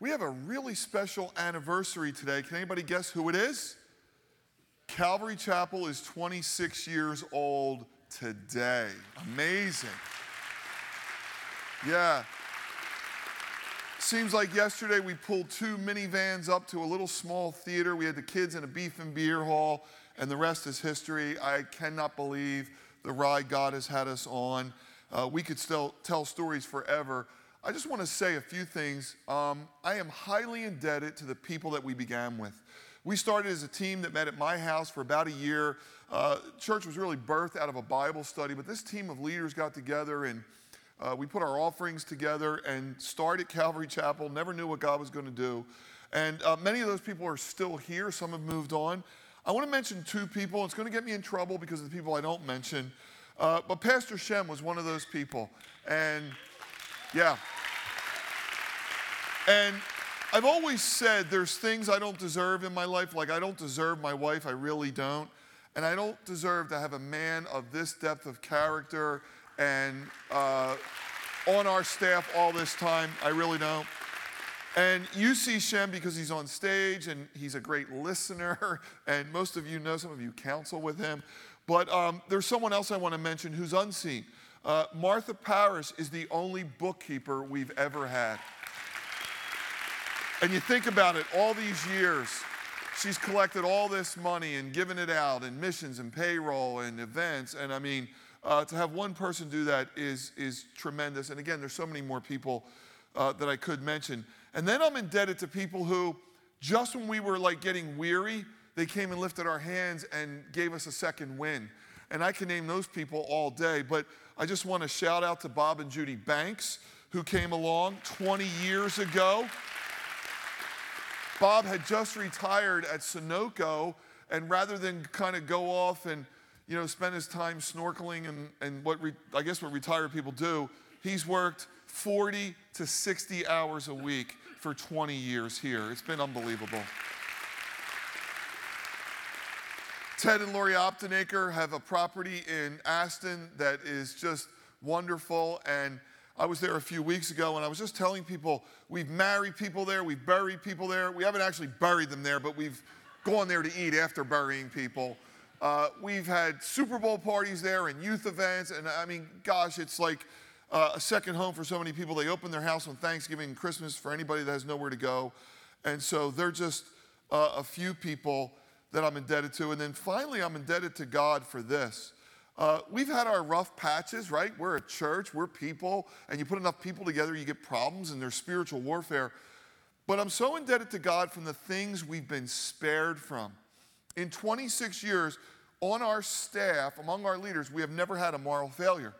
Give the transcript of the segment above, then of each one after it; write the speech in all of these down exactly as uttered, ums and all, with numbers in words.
We have a really special anniversary today. Can anybody guess who it is? Calvary Chapel is twenty-six years old today. Amazing. Yeah. Seems like yesterday we pulled two minivans up to a little small theater. We had the kids in a beef and beer hall, and the rest is history. I cannot believe the ride God has had us on. Uh, we could still tell stories forever. I just want to say a few things. Um, I am highly indebted to the people that we began with. We started as a team that met at my house for about a year. Uh, church was really birthed out of a Bible study, but this team of leaders got together and Uh, we put our offerings together and started Calvary Chapel, never knew what God was going to do. And uh, many of those people are still here. Some have moved on. I want to mention two people. It's going to get me in trouble because of the people I don't mention. Uh, but Pastor Shem was one of those people. And, yeah. And I've always said there's things I don't deserve in my life. Like, I don't deserve my wife. I really don't. And I don't deserve to have a man of this depth of character and uh, on our staff all this time. I really don't. And you see Shem because he's on stage, and he's a great listener, and most of you know, some of you counsel with him. But um, there's someone else I want to mention who's unseen. Uh, Martha Parrish is the only bookkeeper we've ever had. And you think about it, all these years, she's collected all this money and given it out, and missions and payroll and events, and I mean, Uh, to have one person do that is, is tremendous. And again, there's so many more people uh, that I could mention. And then I'm indebted to people who, just when we were like getting weary, they came and lifted our hands and gave us a second wind. And I can name those people all day, but I just want to shout out to Bob and Judy Banks, who came along twenty years ago. Bob had just retired at Sunoco, and rather than kind of go off and you know, spend his time snorkeling and, and what re, I guess what retired people do, he's worked forty to sixty hours a week for twenty years here. It's been unbelievable. Ted and Lori Optenaker have a property in Aston that is just wonderful, and I was there a few weeks ago, and I was just telling people, we've married people there, we've buried people there. We haven't actually buried them there, but we've gone there to eat after burying people. Uh, we've had Super Bowl parties there and youth events, and I mean, gosh, it's like uh, a second home for so many people. They open their house on Thanksgiving and Christmas for anybody that has nowhere to go, and so they're just uh, a few people that I'm indebted to. And then finally, I'm indebted to God for this. Uh, we've had our rough patches, right? We're a church, we're people, and you put enough people together, you get problems, and there's spiritual warfare. But I'm so indebted to God from the things we've been spared from. In twenty-six years, on our staff, among our leaders, we have never had a moral failure.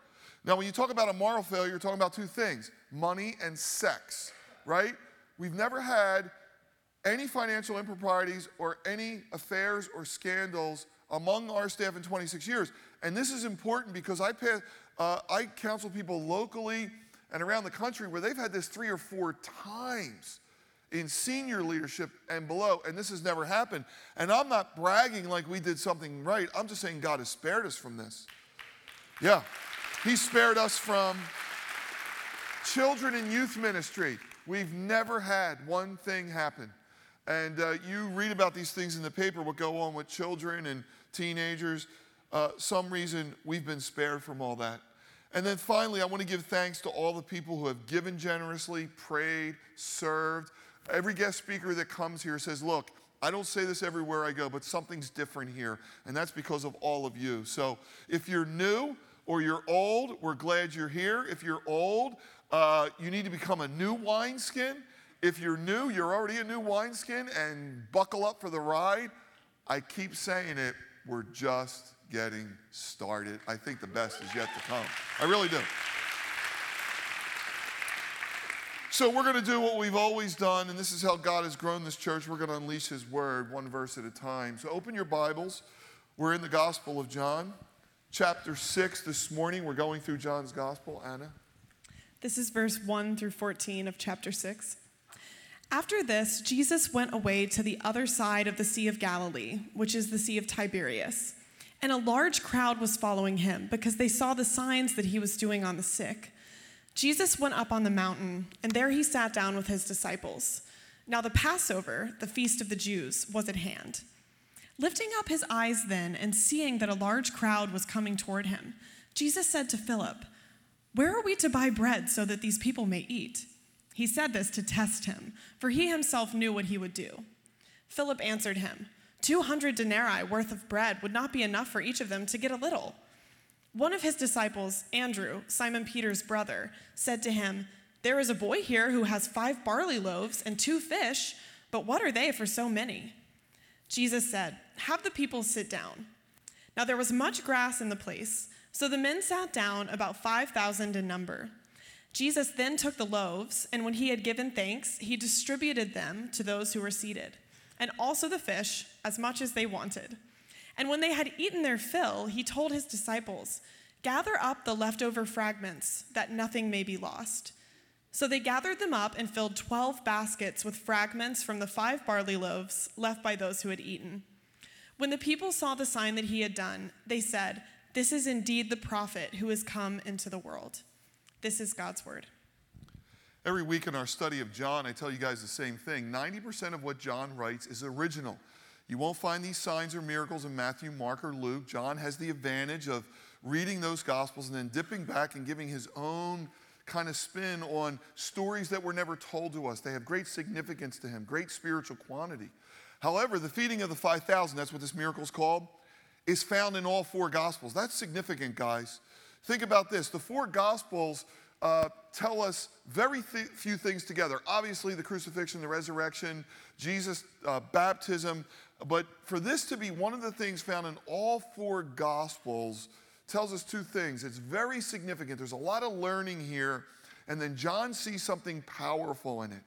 Now, when you talk about a moral failure, you're talking about two things, money and sex, right? We've never had any financial improprieties or any affairs or scandals among our staff in twenty-six years. And this is important because I, pay, uh, I counsel people locally and around the country where they've had this three or four times in senior leadership and below, and this has never happened. And I'm not bragging like we did something right. I'm just saying God has spared us from this. Yeah, he spared us from children and youth ministry. We've never had one thing happen. And uh, you read about these things in the paper, what go on with children and teenagers. Uh, some reason we've been spared from all that. And then finally, I want to give thanks to all the people who have given generously, prayed, served. Every guest speaker that comes here says, look, I don't say this everywhere I go, but something's different here, and that's because of all of you. So if you're new or you're old, we're glad you're here. If you're old, uh, you need to become a new wineskin. If you're new, you're already a new wineskin, and buckle up for the ride. I keep saying it, we're just getting started. I think the best is yet to come. I really do. So we're going to do what we've always done, and this is how God has grown this church. We're going to unleash his word one verse at a time. So open your Bibles. We're in the Gospel of John, chapter six this morning. We're going through John's Gospel. Anna? This is verse one through fourteen of chapter six. After this, Jesus went away to the other side of the Sea of Galilee, which is the Sea of Tiberias. And a large crowd was following him because they saw the signs that he was doing on the sick. Jesus went up on the mountain, and there he sat down with his disciples. Now the Passover, the feast of the Jews, was at hand. Lifting up his eyes then, and seeing that a large crowd was coming toward him, Jesus said to Philip, "Where are we to buy bread so that these people may eat?" He said this to test him, for he himself knew what he would do. Philip answered him, two hundred denarii worth of bread would not be enough for each of them to get a little." One of his disciples, Andrew, Simon Peter's brother, said to him, "There is a boy here who has five barley loaves and two fish, but what are they for so many?" Jesus said, "Have the people sit down." Now there was much grass in the place, so the men sat down, about five thousand in number. Jesus then took the loaves, and when he had given thanks, he distributed them to those who were seated, and also the fish, as much as they wanted. And when they had eaten their fill, he told his disciples, "Gather up the leftover fragments, that nothing may be lost." So they gathered them up and filled twelve baskets with fragments from the five barley loaves left by those who had eaten. When the people saw the sign that he had done, they said, "This is indeed the prophet who has come into the world." This is God's word. Every week in our study of John, I tell you guys the same thing. ninety percent of what John writes is original. You won't find these signs or miracles in Matthew, Mark, or Luke. John has the advantage of reading those Gospels and then dipping back and giving his own kind of spin on stories that were never told to us. They have great significance to him, great spiritual quantity. However, the feeding of the five thousand, that's what this miracle is called, is found in all four Gospels. That's significant, guys. Think about this. The four Gospels Uh, tell us very th- few things together. Obviously, the crucifixion, the resurrection, Jesus' uh, baptism. But for this to be one of the things found in all four Gospels tells us two things. It's very significant. There's a lot of learning here. And then John sees something powerful in it.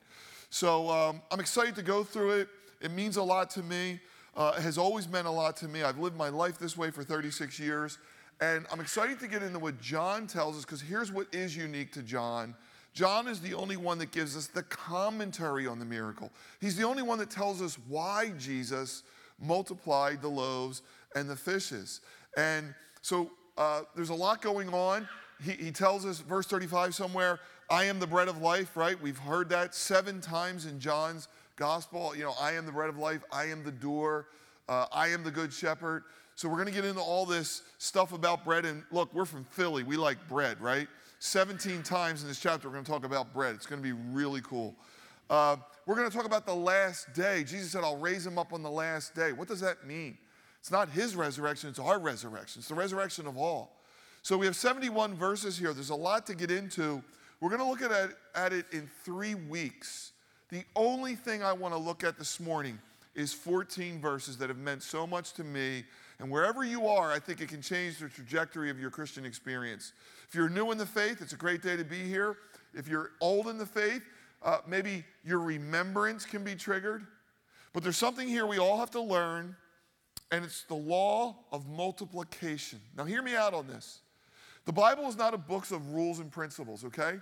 So um, I'm excited to go through it. It means a lot to me. Uh, it has always meant a lot to me. I've lived my life this way for thirty-six years. And I'm excited to get into what John tells us, because here's what is unique to John. John is the only one that gives us the commentary on the miracle. He's the only one that tells us why Jesus multiplied the loaves and the fishes. And so uh, there's a lot going on. He, he tells us, verse thirty-five somewhere, "I am the bread of life," right? We've heard that seven times in John's gospel. You know, I am the bread of life. I am the door. Uh, I am the good shepherd. So we're going to get into all this stuff about bread. And look, we're from Philly. We like bread, right? seventeen times in this chapter, we're going to talk about bread. It's going to be really cool. Uh, we're going to talk about the last day. Jesus said, "I'll raise him up on the last day." What does that mean? It's not his resurrection. It's our resurrection. It's the resurrection of all. So we have seventy-one verses here. There's a lot to get into. We're going to look at it, at it in three weeks. The only thing I want to look at this morning is fourteen verses that have meant so much to me. And wherever you are, I think it can change the trajectory of your Christian experience. If you're new in the faith, it's a great day to be here. If you're old in the faith, uh, maybe your remembrance can be triggered. But there's something here we all have to learn, and it's the law of multiplication. Now, hear me out on this. The Bible is not a book of rules and principles, okay?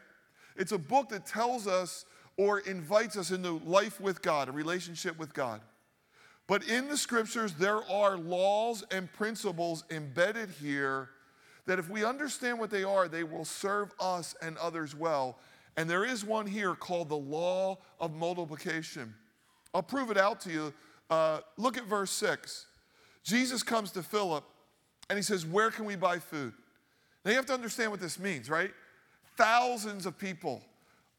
It's a book that tells us or invites us into life with God, a relationship with God. But in the scriptures, there are laws and principles embedded here that if we understand what they are, they will serve us and others well. And there is one here called the law of multiplication. I'll prove it out to you. Uh, look at verse six. Jesus comes to Philip and he says, "Where can we buy food?" Now you have to understand what this means, right? Thousands of people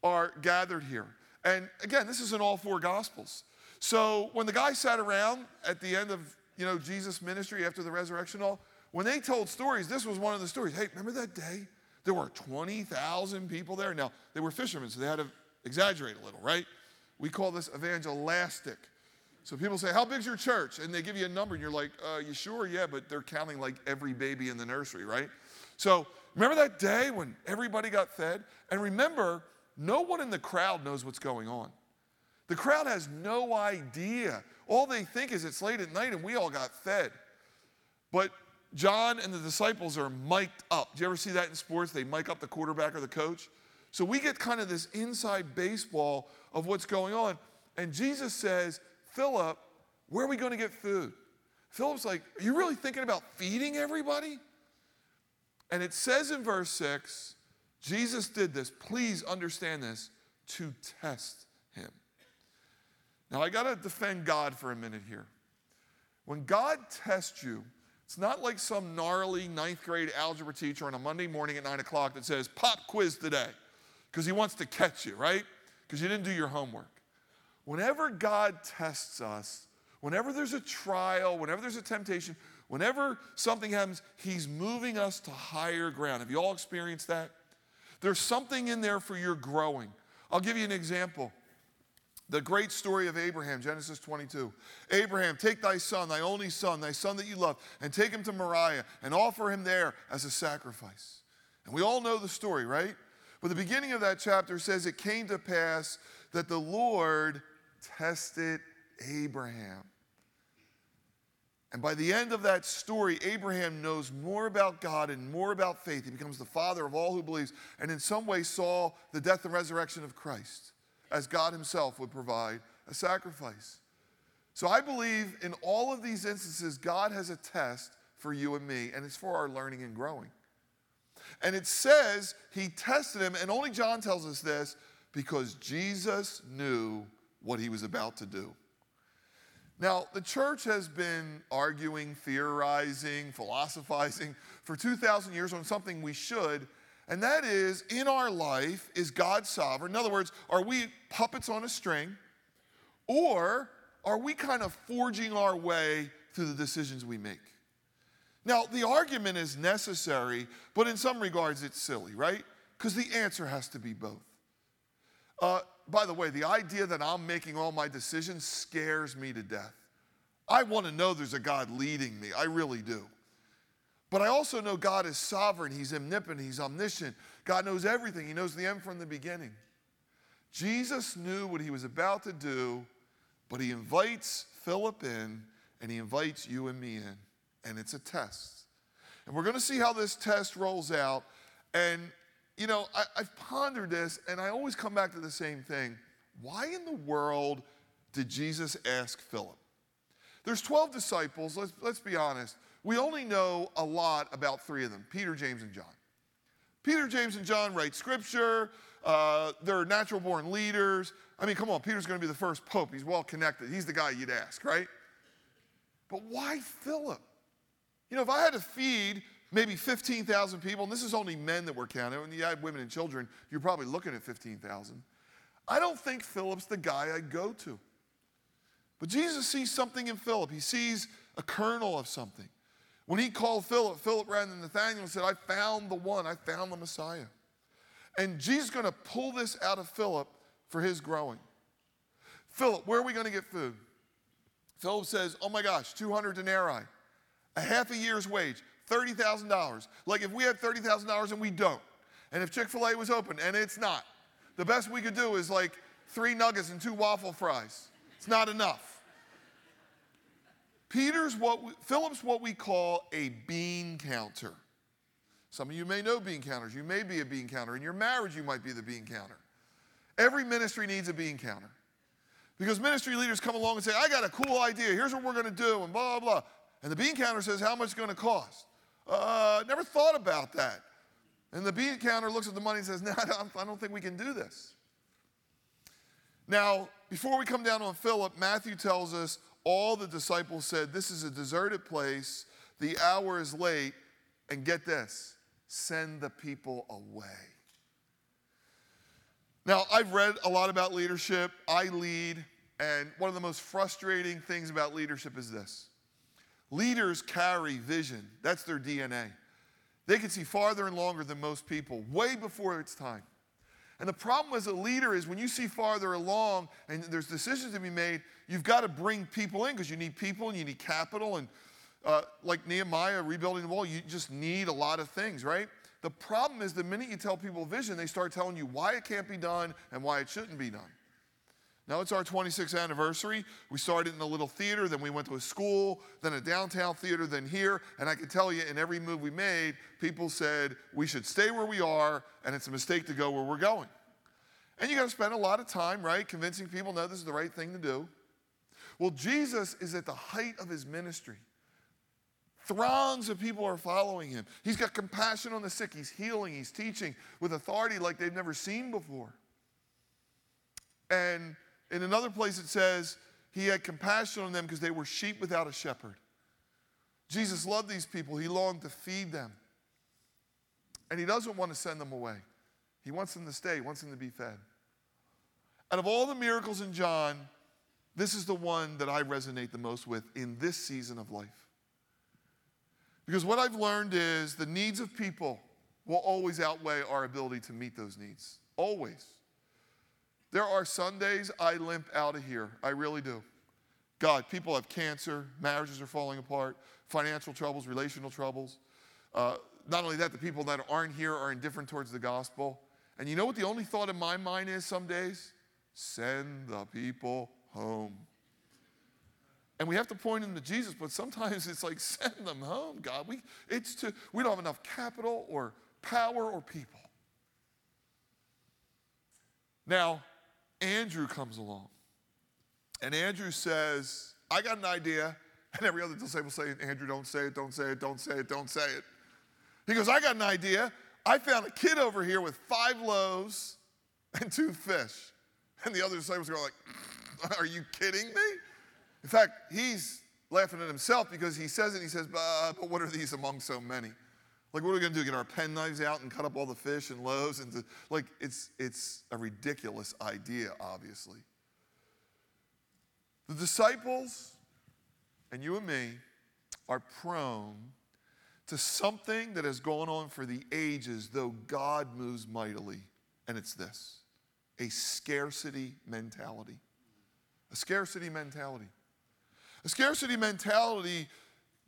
are gathered here. And again, this is in all four Gospels. So when the guy sat around at the end of, you know, Jesus' ministry after the resurrection all, when they told stories, this was one of the stories. Hey, remember that day? There were twenty thousand people there. Now, they were fishermen, so they had to exaggerate a little, right? We call this evangelistic. So people say, "How big's your church?" And they give you a number, and you're like, uh, you sure? Yeah, but they're counting like every baby in the nursery, right? So remember that day when everybody got fed? And remember, no one in the crowd knows what's going on. The crowd has no idea. All they think is it's late at night and we all got fed. But John and the disciples are mic'd up. Do you ever see that in sports? They mic up the quarterback or the coach. So we get kind of this inside baseball of what's going on. And Jesus says, "Philip, where are we going to get food?" Philip's like, "Are you really thinking about feeding everybody?" And it says in verse six, Jesus did this, please understand this, to test him. Now, I got to defend God for a minute here. When God tests you, it's not like some gnarly ninth grade algebra teacher on a Monday morning at nine o'clock that says, pop quiz today, because he wants to catch you, right? Because you didn't do your homework. Whenever God tests us, whenever there's a trial, whenever there's a temptation, whenever something happens, he's moving us to higher ground. Have you all experienced that? There's something in there for your growing. I'll give you an example. The great story of Abraham, Genesis twenty-two. Abraham, take thy son, thy only son, thy son that you love, and take him to Moriah and offer him there as a sacrifice. And we all know the story, right? But the beginning of that chapter says it came to pass that the Lord tested Abraham. And by the end of that story, Abraham knows more about God and more about faith. He becomes the father of all who believes, and in some way saw the death and resurrection of Christ as God himself would provide a sacrifice. So I believe in all of these instances, God has a test for you and me, and it's for our learning and growing. And it says he tested him, and only John tells us this, because Jesus knew what he was about to do. Now, the church has been arguing, theorizing, philosophizing for two thousand years on something we should, and that is, in our life, is God sovereign? In other words, are we puppets on a string, or are we kind of forging our way through the decisions we make? Now, the argument is necessary, but in some regards it's silly, right? Because the answer has to be both. Uh, By the way, the idea that I'm making all my decisions scares me to death. I want to know there's a God leading me. I really do. But I also know God is sovereign. He's omnipotent. He's omniscient. God knows everything. He knows the end from the beginning. Jesus knew what he was about to do, but he invites Philip in, and he invites you and me in, and it's a test. And we're going to see how this test rolls out, and You know, I, I've pondered this, and I always come back to the same thing. Why in the world did Jesus ask Philip? There's twelve disciples. Let's, let's be honest. We only know a lot about three of them, Peter, James, and John. Peter, James, and John write scripture. Uh, they're natural-born leaders. I mean, come on, Peter's going to be the first pope. He's well-connected. He's the guy you'd ask, right? But why Philip? You know, if I had to feed maybe fifteen thousand people, and this is only men that we're counting. When you add women and children, you're probably looking at fifteen thousand. I don't think Philip's the guy I go to. But Jesus sees something in Philip. He sees a kernel of something. When he called Philip, Philip ran to Nathanael and said, I found the one, I found the Messiah. And Jesus is going to pull this out of Philip for his growing. Philip, where are we going to get food? Philip says, oh my gosh, two hundred denarii, a half a year's wage. thirty thousand dollars. Like if we had thirty thousand dollars and we don't, and if Chick-fil-A was open, and it's not, the best we could do is like three nuggets and two waffle fries. It's not enough. Peter's what, we, Philip's what we call a bean counter. Some of you may know bean counters. You may be a bean counter. In your marriage, you might be the bean counter. Every ministry needs a bean counter. Because ministry leaders come along and say, I got a cool idea. Here's what we're going to do, and blah, blah, blah. And the bean counter says, how much is it going to cost? Uh, never thought about that. And the bean counter looks at the money and says, no, I don't think we can do this. Now, before we come down on Philip, Matthew tells us all the disciples said, this is a deserted place, the hour is late, and get this, send the people away. Now, I've read a lot about leadership. I lead, and one of the most frustrating things about leadership is this. Leaders carry vision. That's their D N A. They can see farther and longer than most people, way before it's time. And the problem as a leader is when you see farther along and there's decisions to be made, you've got to bring people in because you need people and you need capital. And uh, like Nehemiah rebuilding the wall, you just need a lot of things, right? The problem is the minute you tell people vision, they start telling you why it can't be done and why it shouldn't be done. Now, it's our twenty-sixth anniversary. We started in a little theater, then we went to a school, then a downtown theater, then here. And I can tell you, in every move we made, people said, we should stay where we are, and it's a mistake to go where we're going. And you got to spend a lot of time, right, convincing people, no, this is the right thing to do. Well, Jesus is at the height of his ministry. Throngs of people are following him. He's got compassion on the sick. He's healing. He's teaching with authority like they've never seen before. And in another place it says he had compassion on them because they were sheep without a shepherd. Jesus loved these people. He longed to feed them. And he doesn't want to send them away. He wants them to stay. He wants them to be fed. Out of all the miracles in John, this is the one that I resonate the most with in this season of life. Because what I've learned is the needs of people will always outweigh our ability to meet those needs. Always. There are Sundays I limp out of here. I really do. God, people have cancer. Marriages are falling apart. Financial troubles, relational troubles. Uh, not only that, the people that aren't here are indifferent towards the gospel. And you know what the only thought in my mind is some days? Send the people home. And we have to point them to Jesus, but sometimes it's like, send them home, God. We, it's too, we don't have enough capital or power or people. Now, Andrew comes along, and Andrew says, I got an idea. And every other disciple will say, Andrew, don't say it, don't say it, don't say it, don't say it. He goes, I got an idea. I found a kid over here with five loaves and two fish. And the other disciples are like, are you kidding me? In fact, he's laughing at himself because he says it. He says, but what are these among so many? Like, what are we going to do, get our pen knives out and cut up all the fish and loaves? And the, like, it's, it's a ridiculous idea, obviously. The disciples, and you and me, are prone to something that has gone on for the ages, though God moves mightily, and it's this, a scarcity mentality. A scarcity mentality. A scarcity mentality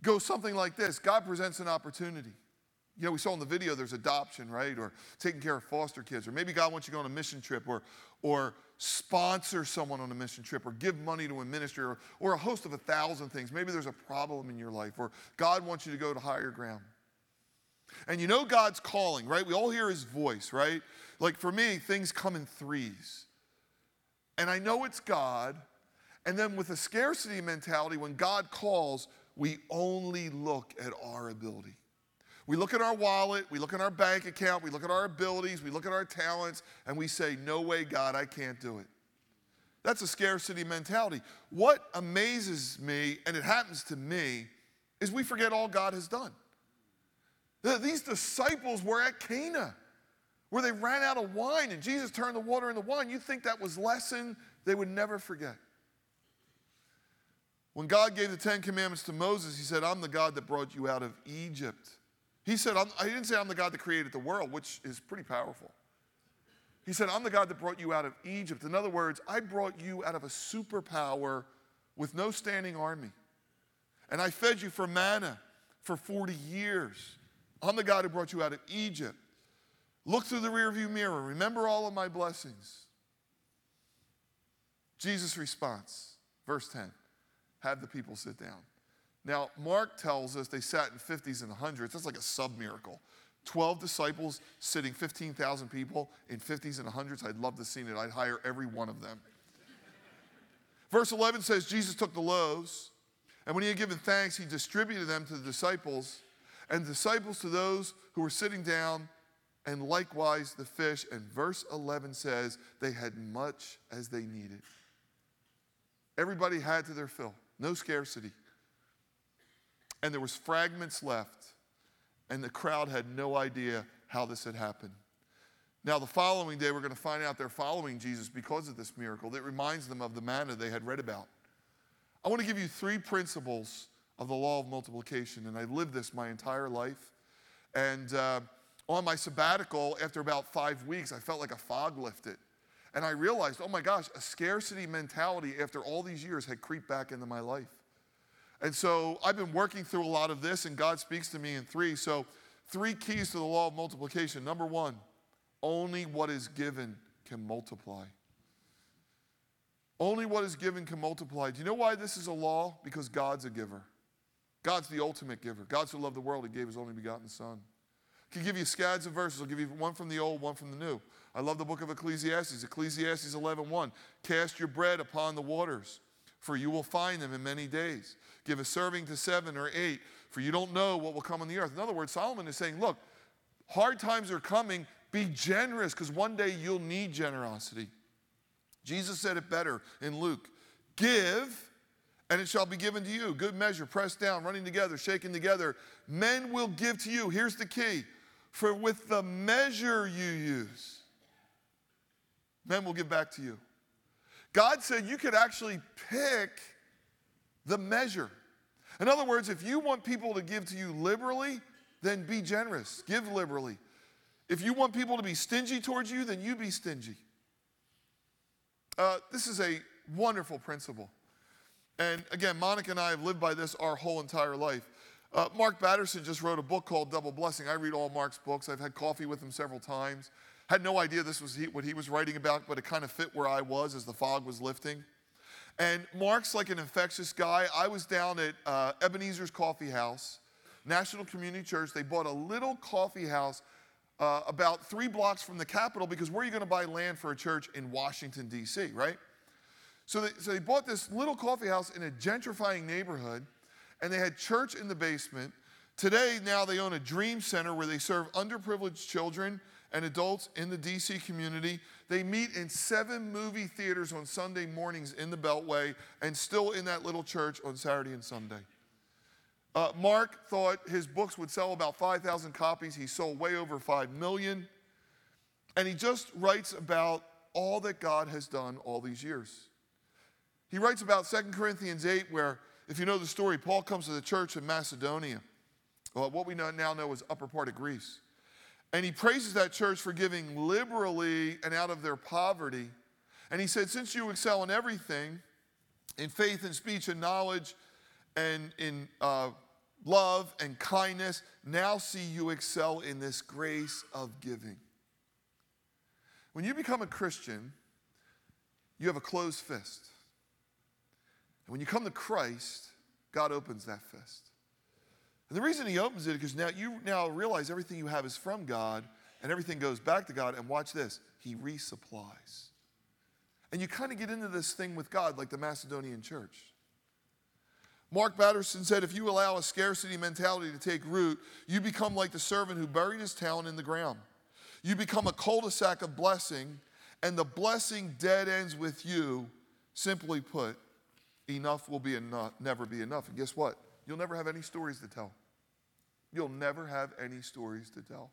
goes something like this. God presents an opportunity. You know, we saw in the video there's adoption, right? Or taking care of foster kids. Or maybe God wants you to go on a mission trip or, or sponsor someone on a mission trip or give money to a ministry or, or a host of a thousand things. Maybe there's a problem in your life or God wants you to go to higher ground. And you know God's calling, right? We all hear his voice, right? Like for me, things come in threes. And I know it's God. And then with a scarcity mentality, when God calls, we only look at our ability. We look at our wallet, we look at our bank account, we look at our abilities, we look at our talents, and we say, no way, God, I can't do it. That's a scarcity mentality. What amazes me, and it happens to me, is we forget all God has done. These disciples were at Cana, where they ran out of wine, and Jesus turned the water into wine. You'd think that was a lesson they would never forget. When God gave the Ten Commandments to Moses, he said, I'm the God that brought you out of Egypt. He said, I'm, he didn't say I'm the God that created the world, which is pretty powerful. He said, I'm the God that brought you out of Egypt. In other words, I brought you out of a superpower with no standing army. And I fed you for manna for forty years. I'm the God who brought you out of Egypt. Look through the rearview mirror. Remember all of my blessings. Jesus' response, verse ten, have the people sit down. Now, Mark tells us they sat in fifties and hundreds. That's like a sub-miracle. Twelve disciples sitting fifteen thousand people in fifties and hundreds. I'd love to have seen it. I'd hire every one of them. Verse eleven says, Jesus took the loaves, and when he had given thanks, he distributed them to the disciples, and the disciples to those who were sitting down, and likewise the fish. And verse eleven says, they had much as they needed. Everybody had to their fill. No scarcity. And there was fragments left, and the crowd had no idea how this had happened. Now, the following day, we're going to find out they're following Jesus because of this miracle. That reminds them of the manna they had read about. I want to give you three principles of the law of multiplication, and I lived this my entire life. And uh, on my sabbatical, after about five weeks, I felt like a fog lifted. And I realized, oh my gosh, a scarcity mentality after all these years had creeped back into my life. And so I've been working through a lot of this, and God speaks to me in three. So three keys to the law of multiplication. Number one, only what is given can multiply. Only what is given can multiply. Do you know why this is a law? Because God's a giver. God's the ultimate giver. God so loved the world, he gave his only begotten son. I can give you scads of verses. I'll give you one from the old, one from the new. I love the book of Ecclesiastes. Ecclesiastes eleven one. Cast your bread upon the waters. for you will find them in many days. Give a serving to seven or eight, for you don't know what will come on the earth. In other words, Solomon is saying, look, hard times are coming. Be generous, because one day you'll need generosity. Jesus said it better in Luke. Give, and it shall be given to you. Good measure, pressed down, running together, shaken together. Men will give to you. Here's the key. For with the measure you use, men will give back to you. God said you could actually pick the measure. In other words, if you want people to give to you liberally, then be generous. Give liberally. If you want people to be stingy towards you, then you be stingy. Uh, this is a wonderful principle. And again, Monica and I have lived by this our whole entire life. Uh, Mark Batterson just wrote a book called Double Blessing. I read all Mark's books. I've had coffee with him several times. Had no idea this was he, what he was writing about, but it kind of fit where I was as the fog was lifting. And Mark's like an infectious guy. I was down at uh, Ebenezer's Coffee House, National Community Church. They bought a little coffee house uh, about three blocks from the Capitol, because where are you going to buy land for a church in Washington, D C, right? So they, so they bought this little coffee house in a gentrifying neighborhood, and they had church in the basement. Today, now they own a dream center where they serve underprivileged children and adults in the D C community. They meet in seven movie theaters on Sunday mornings in the Beltway, and still in that little church on Saturday and Sunday. Uh, Mark thought his books would sell about five thousand copies. He sold way over five million. And he just writes about all that God has done all these years. He writes about Second Corinthians eight, where, if you know the story, Paul comes to the church in Macedonia, well, what we now know is upper part of Greece. And he praises that church for giving liberally and out of their poverty. And he said, since you excel in everything, in faith and speech and knowledge and in uh, love and kindness, now see you excel in this grace of giving. When you become a Christian, you have a closed fist. And when you come to Christ, God opens that fist. And the reason he opens it is because now you now realize everything you have is from God, and everything goes back to God. And watch this, he resupplies. And you kind of get into this thing with God like the Macedonian church. Mark Batterson said, if you allow a scarcity mentality to take root, you become like the servant who buried his talent in the ground. You become a cul-de-sac of blessing, and the blessing dead ends with you. Simply put, enough will be enough, never be enough. And guess what? You'll never have any stories to tell. You'll never have any stories to tell.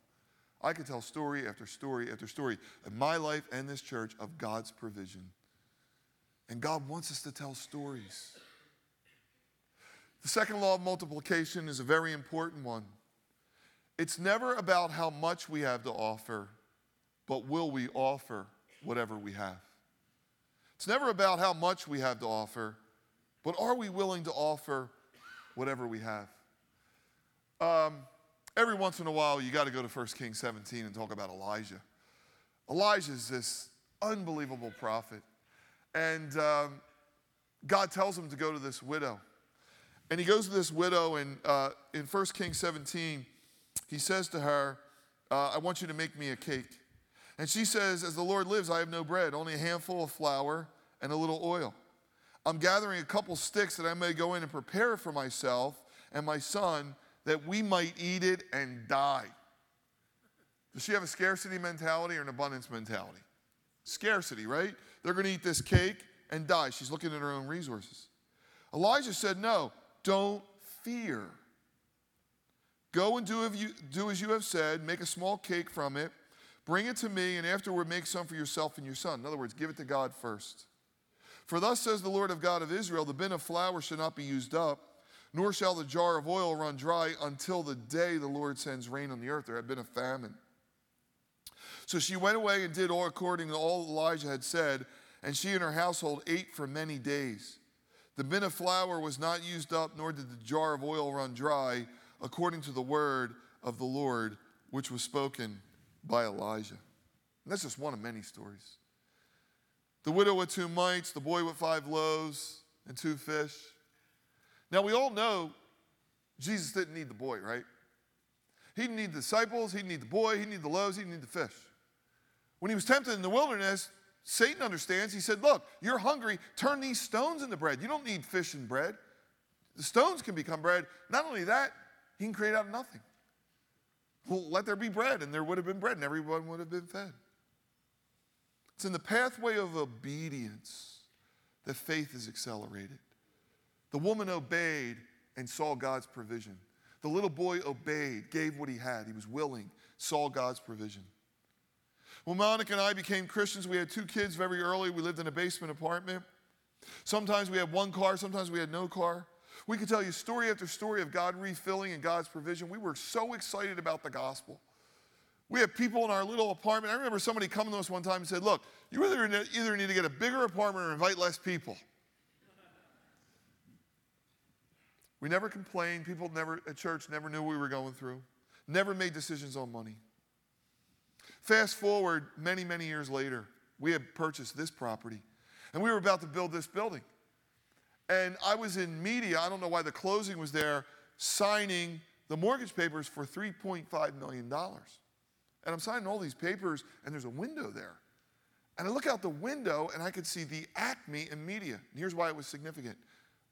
I could tell story after story after story in my life and this church of God's provision. And God wants us to tell stories. The second law of multiplication is a very important one. It's never about how much we have to offer, but will we offer whatever we have? It's never about how much we have to offer, but are we willing to offer whatever we have? Um, every once in a while, you got to go to First Kings seventeen and talk about Elijah. Elijah is this unbelievable prophet. And um, God tells him to go to this widow. And he goes to this widow, and uh, in First Kings seventeen, he says to her, uh, I want you to make me a cake. And she says, as the Lord lives, I have no bread, only a handful of flour and a little oil. I'm gathering a couple sticks that I may go in and prepare for myself and my son, that we might eat it and die. Does she have a scarcity mentality or an abundance mentality? Scarcity, right? They're going to eat this cake and die. She's looking at her own resources. Elijah said, no, don't fear. Go and do, you, do as you have said. Make a small cake from it. Bring it to me, and afterward make some for yourself and your son. In other words, give it to God first. For thus says the Lord of God of Israel, the bin of flour shall not be used up, nor shall the jar of oil run dry until the day the Lord sends rain on the earth. There had been a famine. So she went away and did all according to all Elijah had said, and she and her household ate for many days. The bin of flour was not used up, nor did the jar of oil run dry, according to the word of the Lord, which was spoken by Elijah. And that's just one of many stories. The widow with two mites, the boy with five loaves and two fish. Now, we all know Jesus didn't need the boy, right? He didn't need the disciples, he didn't need the boy, he didn't need the loaves, he didn't need the fish. When he was tempted in the wilderness, Satan understands. He said, look, you're hungry. Turn these stones into bread. You don't need fish and bread. The stones can become bread. Not only that, he can create out of nothing. Well, let there be bread, and there would have been bread, and everyone would have been fed. It's in the pathway of obedience that faith is accelerated. The woman obeyed and saw God's provision. The little boy obeyed, gave what he had. He was willing, saw God's provision. When Monica and I became Christians, we had two kids very early. We lived in a basement apartment. Sometimes we had one car. Sometimes we had no car. We could tell you story after story of God refilling and God's provision. We were so excited about the gospel. We had people in our little apartment. I remember somebody coming to us one time and said, look, you either, either need to get a bigger apartment or invite less people. We never complained. People never at church never knew what we were going through. Never made decisions on money. Fast forward many, many years later, we had purchased this property, and we were about to build this building. And I was in media, I don't know why the closing was there, signing the mortgage papers for three point five million dollars. And I'm signing all these papers, and there's a window there. And I look out the window, and I could see the Acme in media. And here's why it was significant.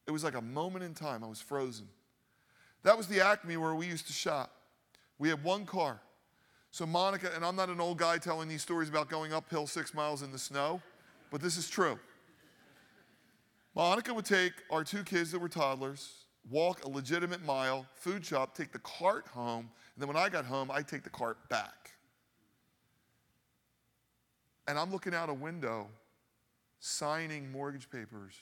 It was like a moment in time. I was frozen. That was the Acme where we used to shop. We had one car. So Monica, and I'm not an old guy telling these stories about going uphill six miles in the snow, but this is true. Monica would take our two kids that were toddlers, walk a legitimate mile, food shop, take the cart home, and then when I got home, I'd take the cart back. And I'm looking out a window, signing mortgage papers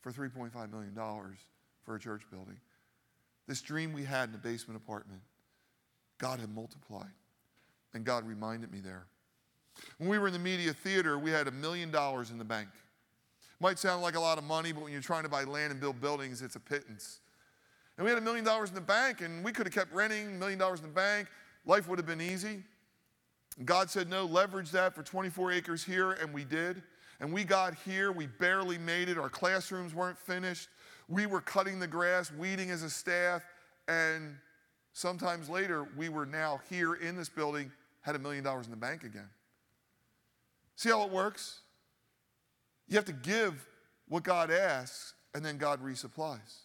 for three point five million dollars for a church building. This dream we had in a basement apartment, God had multiplied. And God reminded me there. When we were in the media theater, we had a million dollars in the bank. Might sound like a lot of money, but when you're trying to buy land and build buildings, it's a pittance. And we had a million dollars in the bank, and we could have kept renting, a million dollars in the bank. Life would have been easy. And God said, no, leverage that for twenty-four acres here, and we did. And we got here. We barely made it. Our classrooms weren't finished. We were cutting the grass, weeding as a staff, and sometimes later, we were now here in this building, had a million dollars in the bank again. See how it works? You have to give what God asks, and then God resupplies.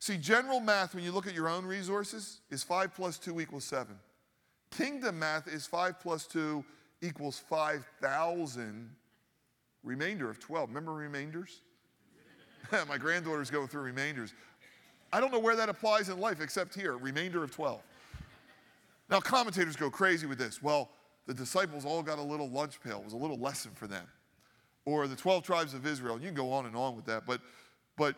See, general math, when you look at your own resources, is five plus two equals seven. Kingdom math is five plus two equals five thousand, remainder of twelve. Remember remainders? My granddaughter's going through remainders. I don't know where that applies in life except here, remainder of twelve. Now, commentators go crazy with this. Well, the disciples all got a little lunch pail. It was a little lesson for them. Or the twelve tribes of Israel. You can go on and on with that. But, but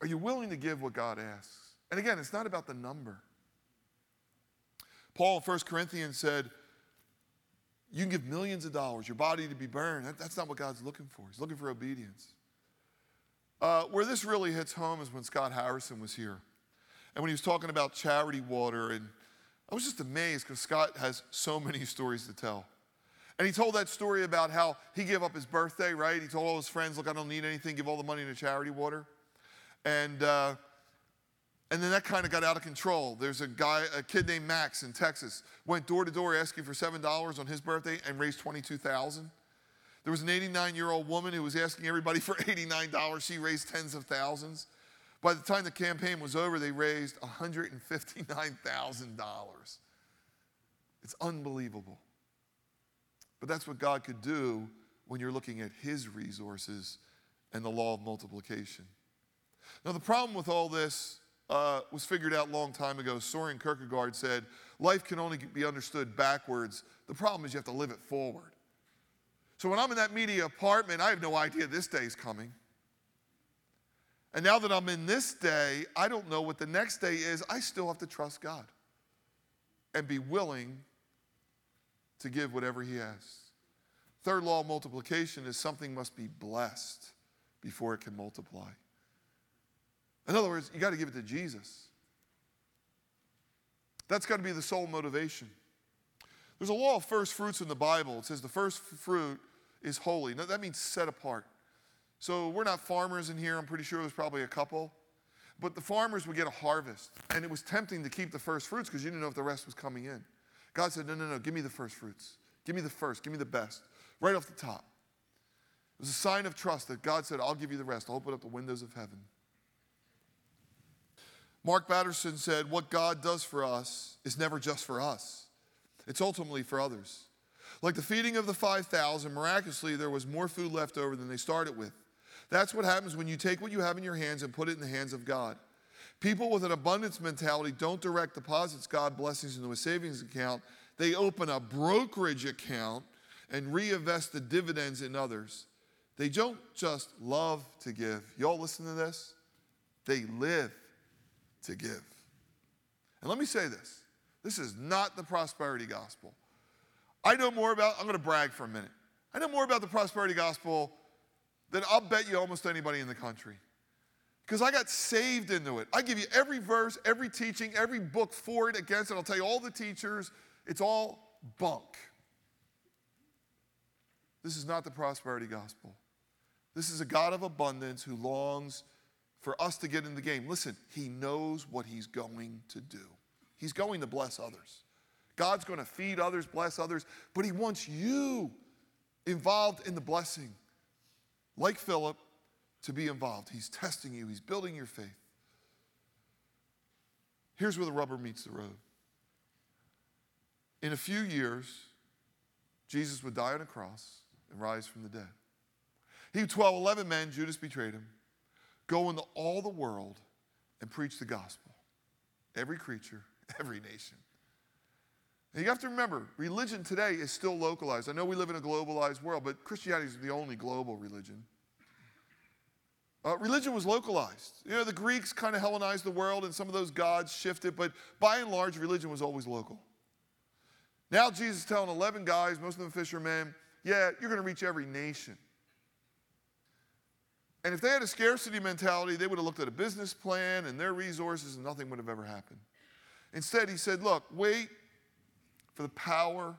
are you willing to give what God asks? And again, it's not about the number. Paul in First Corinthians said, you can give millions of dollars, your body to be burned. That, that's not what God's looking for. He's looking for obedience. Uh, where this really hits home is when Scott Harrison was here. And when he was talking about charity water, and I was just amazed because Scott has so many stories to tell. And he told that story about how he gave up his birthday, right? He told all his friends, look, I don't need anything. Give all the money to charity water. And uh, and then that kind of got out of control. There's a guy, a kid named Max in Texas, went door to door asking for seven dollars on his birthday and raised twenty-two thousand dollars. There was an eighty-nine-year-old woman who was asking everybody for eighty-nine dollars. She raised tens of thousands. By the time the campaign was over, they raised one hundred fifty-nine thousand dollars. It's unbelievable. But that's what God could do when you're looking at his resources and the law of multiplication. Now, the problem with all this uh, was figured out a long time ago. Soren Kierkegaard said, life can only be understood backwards. The problem is you have to live it forward. So when I'm in that media apartment, I have no idea this day's coming. And now that I'm in this day, I don't know what the next day is. I still have to trust God and be willing to give whatever he asks. Third law of multiplication is something must be blessed before it can multiply. In other words, you got to give it to Jesus. That's got to be the sole motivation. There's a law of first fruits in the Bible. It says the first fruit is holy. Now, that means set apart. So we're not farmers in here. I'm pretty sure there's probably a couple. But the farmers would get a harvest. And it was tempting to keep the first fruits because you didn't know if the rest was coming in. God said, no, no, no, give me the first fruits. Give me the first. Give me the best. Right off the top. It was a sign of trust that God said, I'll give you the rest. I'll open up the windows of heaven. Mark Batterson said, what God does for us is never just for us. It's ultimately for others. Like the feeding of the five thousand, miraculously there was more food left over than they started with. That's what happens when you take what you have in your hands and put it in the hands of God. People with an abundance mentality don't direct deposits, God blessings into a savings account. They open a brokerage account and reinvest the dividends in others. They don't just love to give. Y'all listen to this? They live to give. And let me say this. This is not the prosperity gospel. I know more about, I'm going to brag for a minute. I know more about the prosperity gospel than I'll bet you almost anybody in the country. Because I got saved into it. I give you every verse, every teaching, every book for it, against it. I'll tell you all the teachers. It's all bunk. This is not the prosperity gospel. This is a God of abundance who longs for us to get in the game. Listen, he knows what he's going to do. He's going to bless others. God's going to feed others, bless others, but he wants you involved in the blessing. Like Philip, to be involved. He's testing you. He's building your faith. Here's where the rubber meets the road. In a few years, Jesus would die on a cross and rise from the dead. He had twelve, eleven men, Judas betrayed him, go into all the world and preach the gospel. Every creature, every nation. And you have to remember, religion today is still localized. I know we live in a globalized world, but Christianity is the only global religion. Uh, religion was localized. You know, the Greeks kind of Hellenized the world, and some of those gods shifted, but by and large, religion was always local. Now Jesus is telling eleven guys, most of them fishermen, yeah, you're going to reach every nation. And if they had a scarcity mentality, they would have looked at a business plan and their resources, and nothing would have ever happened. Instead, he said, look, wait for the power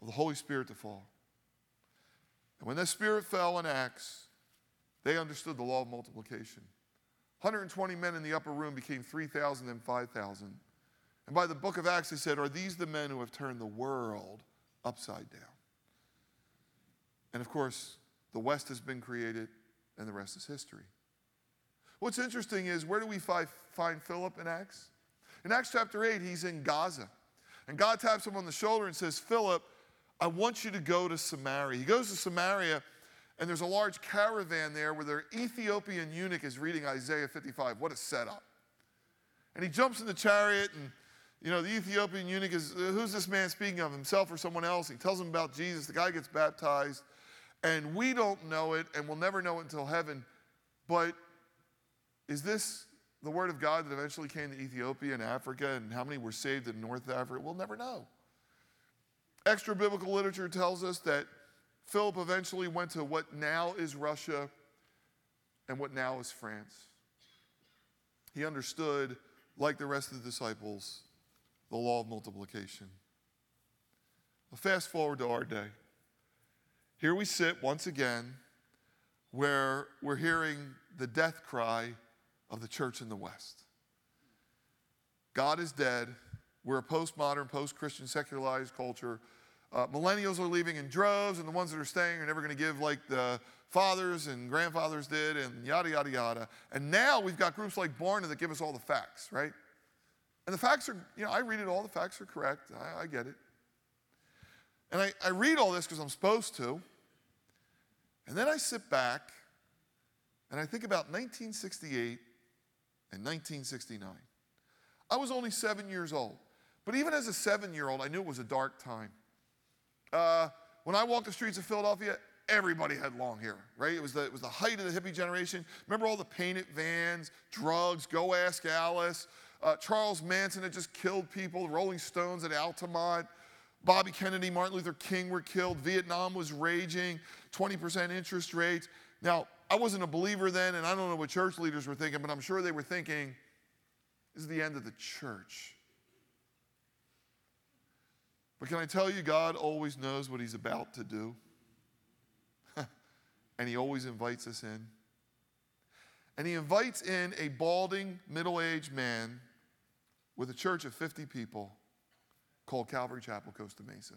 of the Holy Spirit to fall. And when that Spirit fell in Acts, they understood the law of multiplication. one hundred twenty men in the upper room became three thousand and five thousand. And by the book of Acts, they said, are these the men who have turned the world upside down? And of course, the West has been created, and the rest is history. What's interesting is, where do we fi- find Philip in Acts? In Acts chapter eight, he's in Gaza. And God taps him on the shoulder and says, Philip, I want you to go to Samaria. He goes to Samaria, and there's a large caravan there where the Ethiopian eunuch is reading Isaiah fifty-five. What a setup. And he jumps in the chariot, and you know, the Ethiopian eunuch is, who's this man speaking of, himself or someone else? He tells him about Jesus. The guy gets baptized, and we don't know it, and we'll never know it until heaven. But is this the word of God that eventually came to Ethiopia and Africa, and how many were saved in North Africa? We'll never know. Extra biblical literature tells us that Philip eventually went to what now is Russia and what now is France. He understood, like the rest of the disciples, the law of multiplication. Well, fast forward to our day. Here we sit once again where we're hearing the death cry of the church in the West. God is dead. We're a postmodern, post-Christian, secularized culture. Uh, millennials are leaving in droves, and the ones that are staying are never going to give like the fathers and grandfathers did, and yada, yada, yada. And now we've got groups like Barna that give us all the facts, right? And the facts are, you know, I read it all. The facts are correct. I, I get it. And I, I read all this because I'm supposed to. And then I sit back, and I think about nineteen sixty-eight and nineteen sixty-nine. I was only seven years old. But even as a seven-year-old, I knew it was a dark time. Uh, when I walked the streets of Philadelphia, everybody had long hair, right? It was the, it was the height of the hippie generation. Remember all the painted vans, drugs, Go Ask Alice, uh, Charles Manson had just killed people, Rolling Stones at Altamont, Bobby Kennedy, Martin Luther King were killed, Vietnam was raging, twenty percent interest rates. Now, I wasn't a believer then, and I don't know what church leaders were thinking, but I'm sure they were thinking, this is the end of the church. But can I tell you, God always knows what he's about to do. And he always invites us in. And he invites in a balding, middle-aged man with a church of fifty people called Calvary Chapel, Costa Mesa.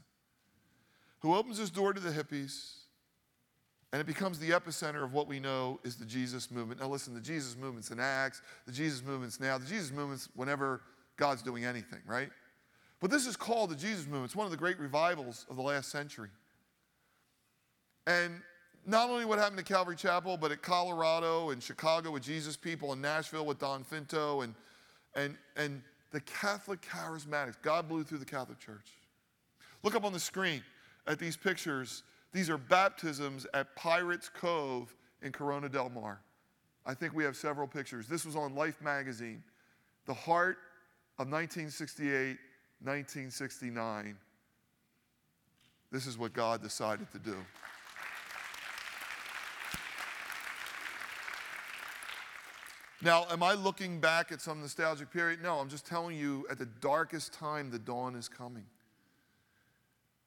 who opens his door to the hippies, and it becomes the epicenter of what we know is the Jesus movement. Now listen, the Jesus movement's in Acts, the Jesus movement's now, the Jesus movement's whenever God's doing anything, right? But this is called the Jesus movement. It's one of the great revivals of the last century. And not only what happened at Calvary Chapel, but at Colorado and Chicago with Jesus people and Nashville with Don Finto and, and, and the Catholic charismatics. God blew through the Catholic Church. Look up on the screen at these pictures. These are baptisms at Pirates Cove in Corona Del Mar. I think we have several pictures. This was on Life magazine. The heart of nineteen sixty-eight, nineteen sixty-nine. This is what God decided to do. Now, am I looking back at some nostalgic period? No, I'm just telling you, at the darkest time, the dawn is coming.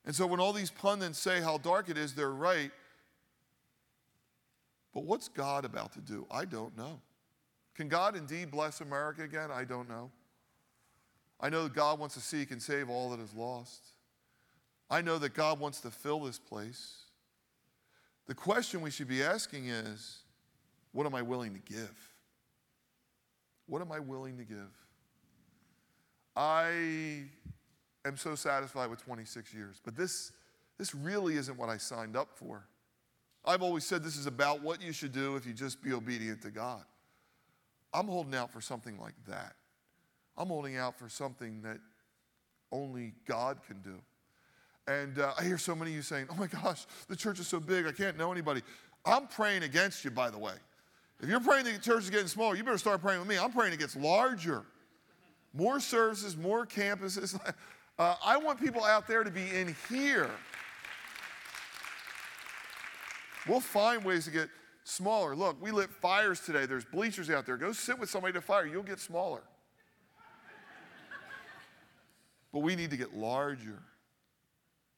And so when all these pundits say how dark it is, they're right. But what's God about to do? I don't know. Can God indeed bless America again? I don't know. I know that God wants to seek and save all that is lost. I know that God wants to fill this place. The question we should be asking is, what am I willing to give? What am I willing to give? I... I'm so satisfied with twenty-six years. But this, this really isn't what I signed up for. I've always said this is about what you should do if you just be obedient to God. I'm holding out for something like that. I'm holding out for something that only God can do. And uh, I hear so many of you saying, oh my gosh, the church is so big, I can't know anybody. I'm praying against you, by the way. If you're praying that the church is getting smaller, you better start praying with me. I'm praying it gets larger. More services, more campuses. Uh, I want people out there to be in here. We'll find ways to get smaller. Look, we lit fires today. There's bleachers out there. Go sit with somebody at a fire. You'll get smaller. But we need to get larger.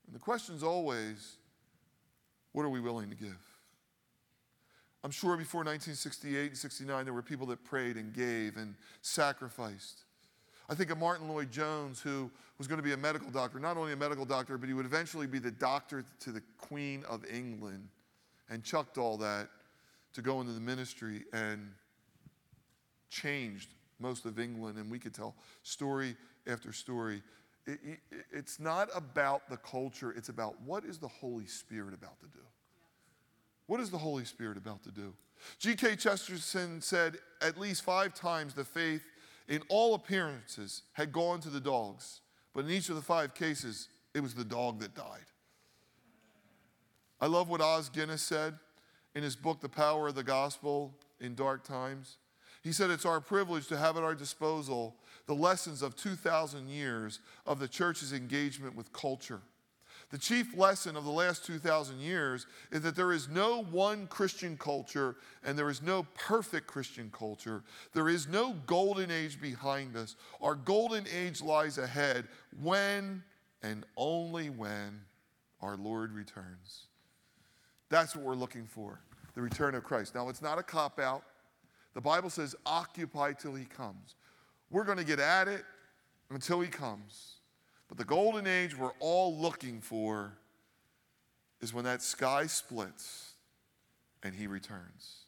And the question's always, what are we willing to give? I'm sure before nineteen sixty-eight and sixty-nine, there were people that prayed and gave and sacrificed. I think of Martin Lloyd-Jones, who was going to be a medical doctor. Not only a medical doctor, but he would eventually be the doctor to the Queen of England, and chucked all that to go into the ministry and changed most of England. And we could tell story after story. It, it, it's not about the culture. It's about what is the Holy Spirit about to do? What is the Holy Spirit about to do? G K Chesterton said at least five times the faith in all appearances had gone to the dogs, but in each of the five cases, it was the dog that died. I love what Oz Guinness said in his book, The Power of the Gospel in Dark Times. He said, it's our privilege to have at our disposal the lessons of two thousand years of the church's engagement with culture. The chief lesson of the last two thousand years is that there is no one Christian culture and there is no perfect Christian culture. There is no golden age behind us. Our golden age lies ahead when and only when our Lord returns. That's what we're looking for, the return of Christ. Now, it's not a cop-out. The Bible says, occupy till he comes. We're going to get at it until he comes. But the golden age we're all looking for is when that sky splits and he returns.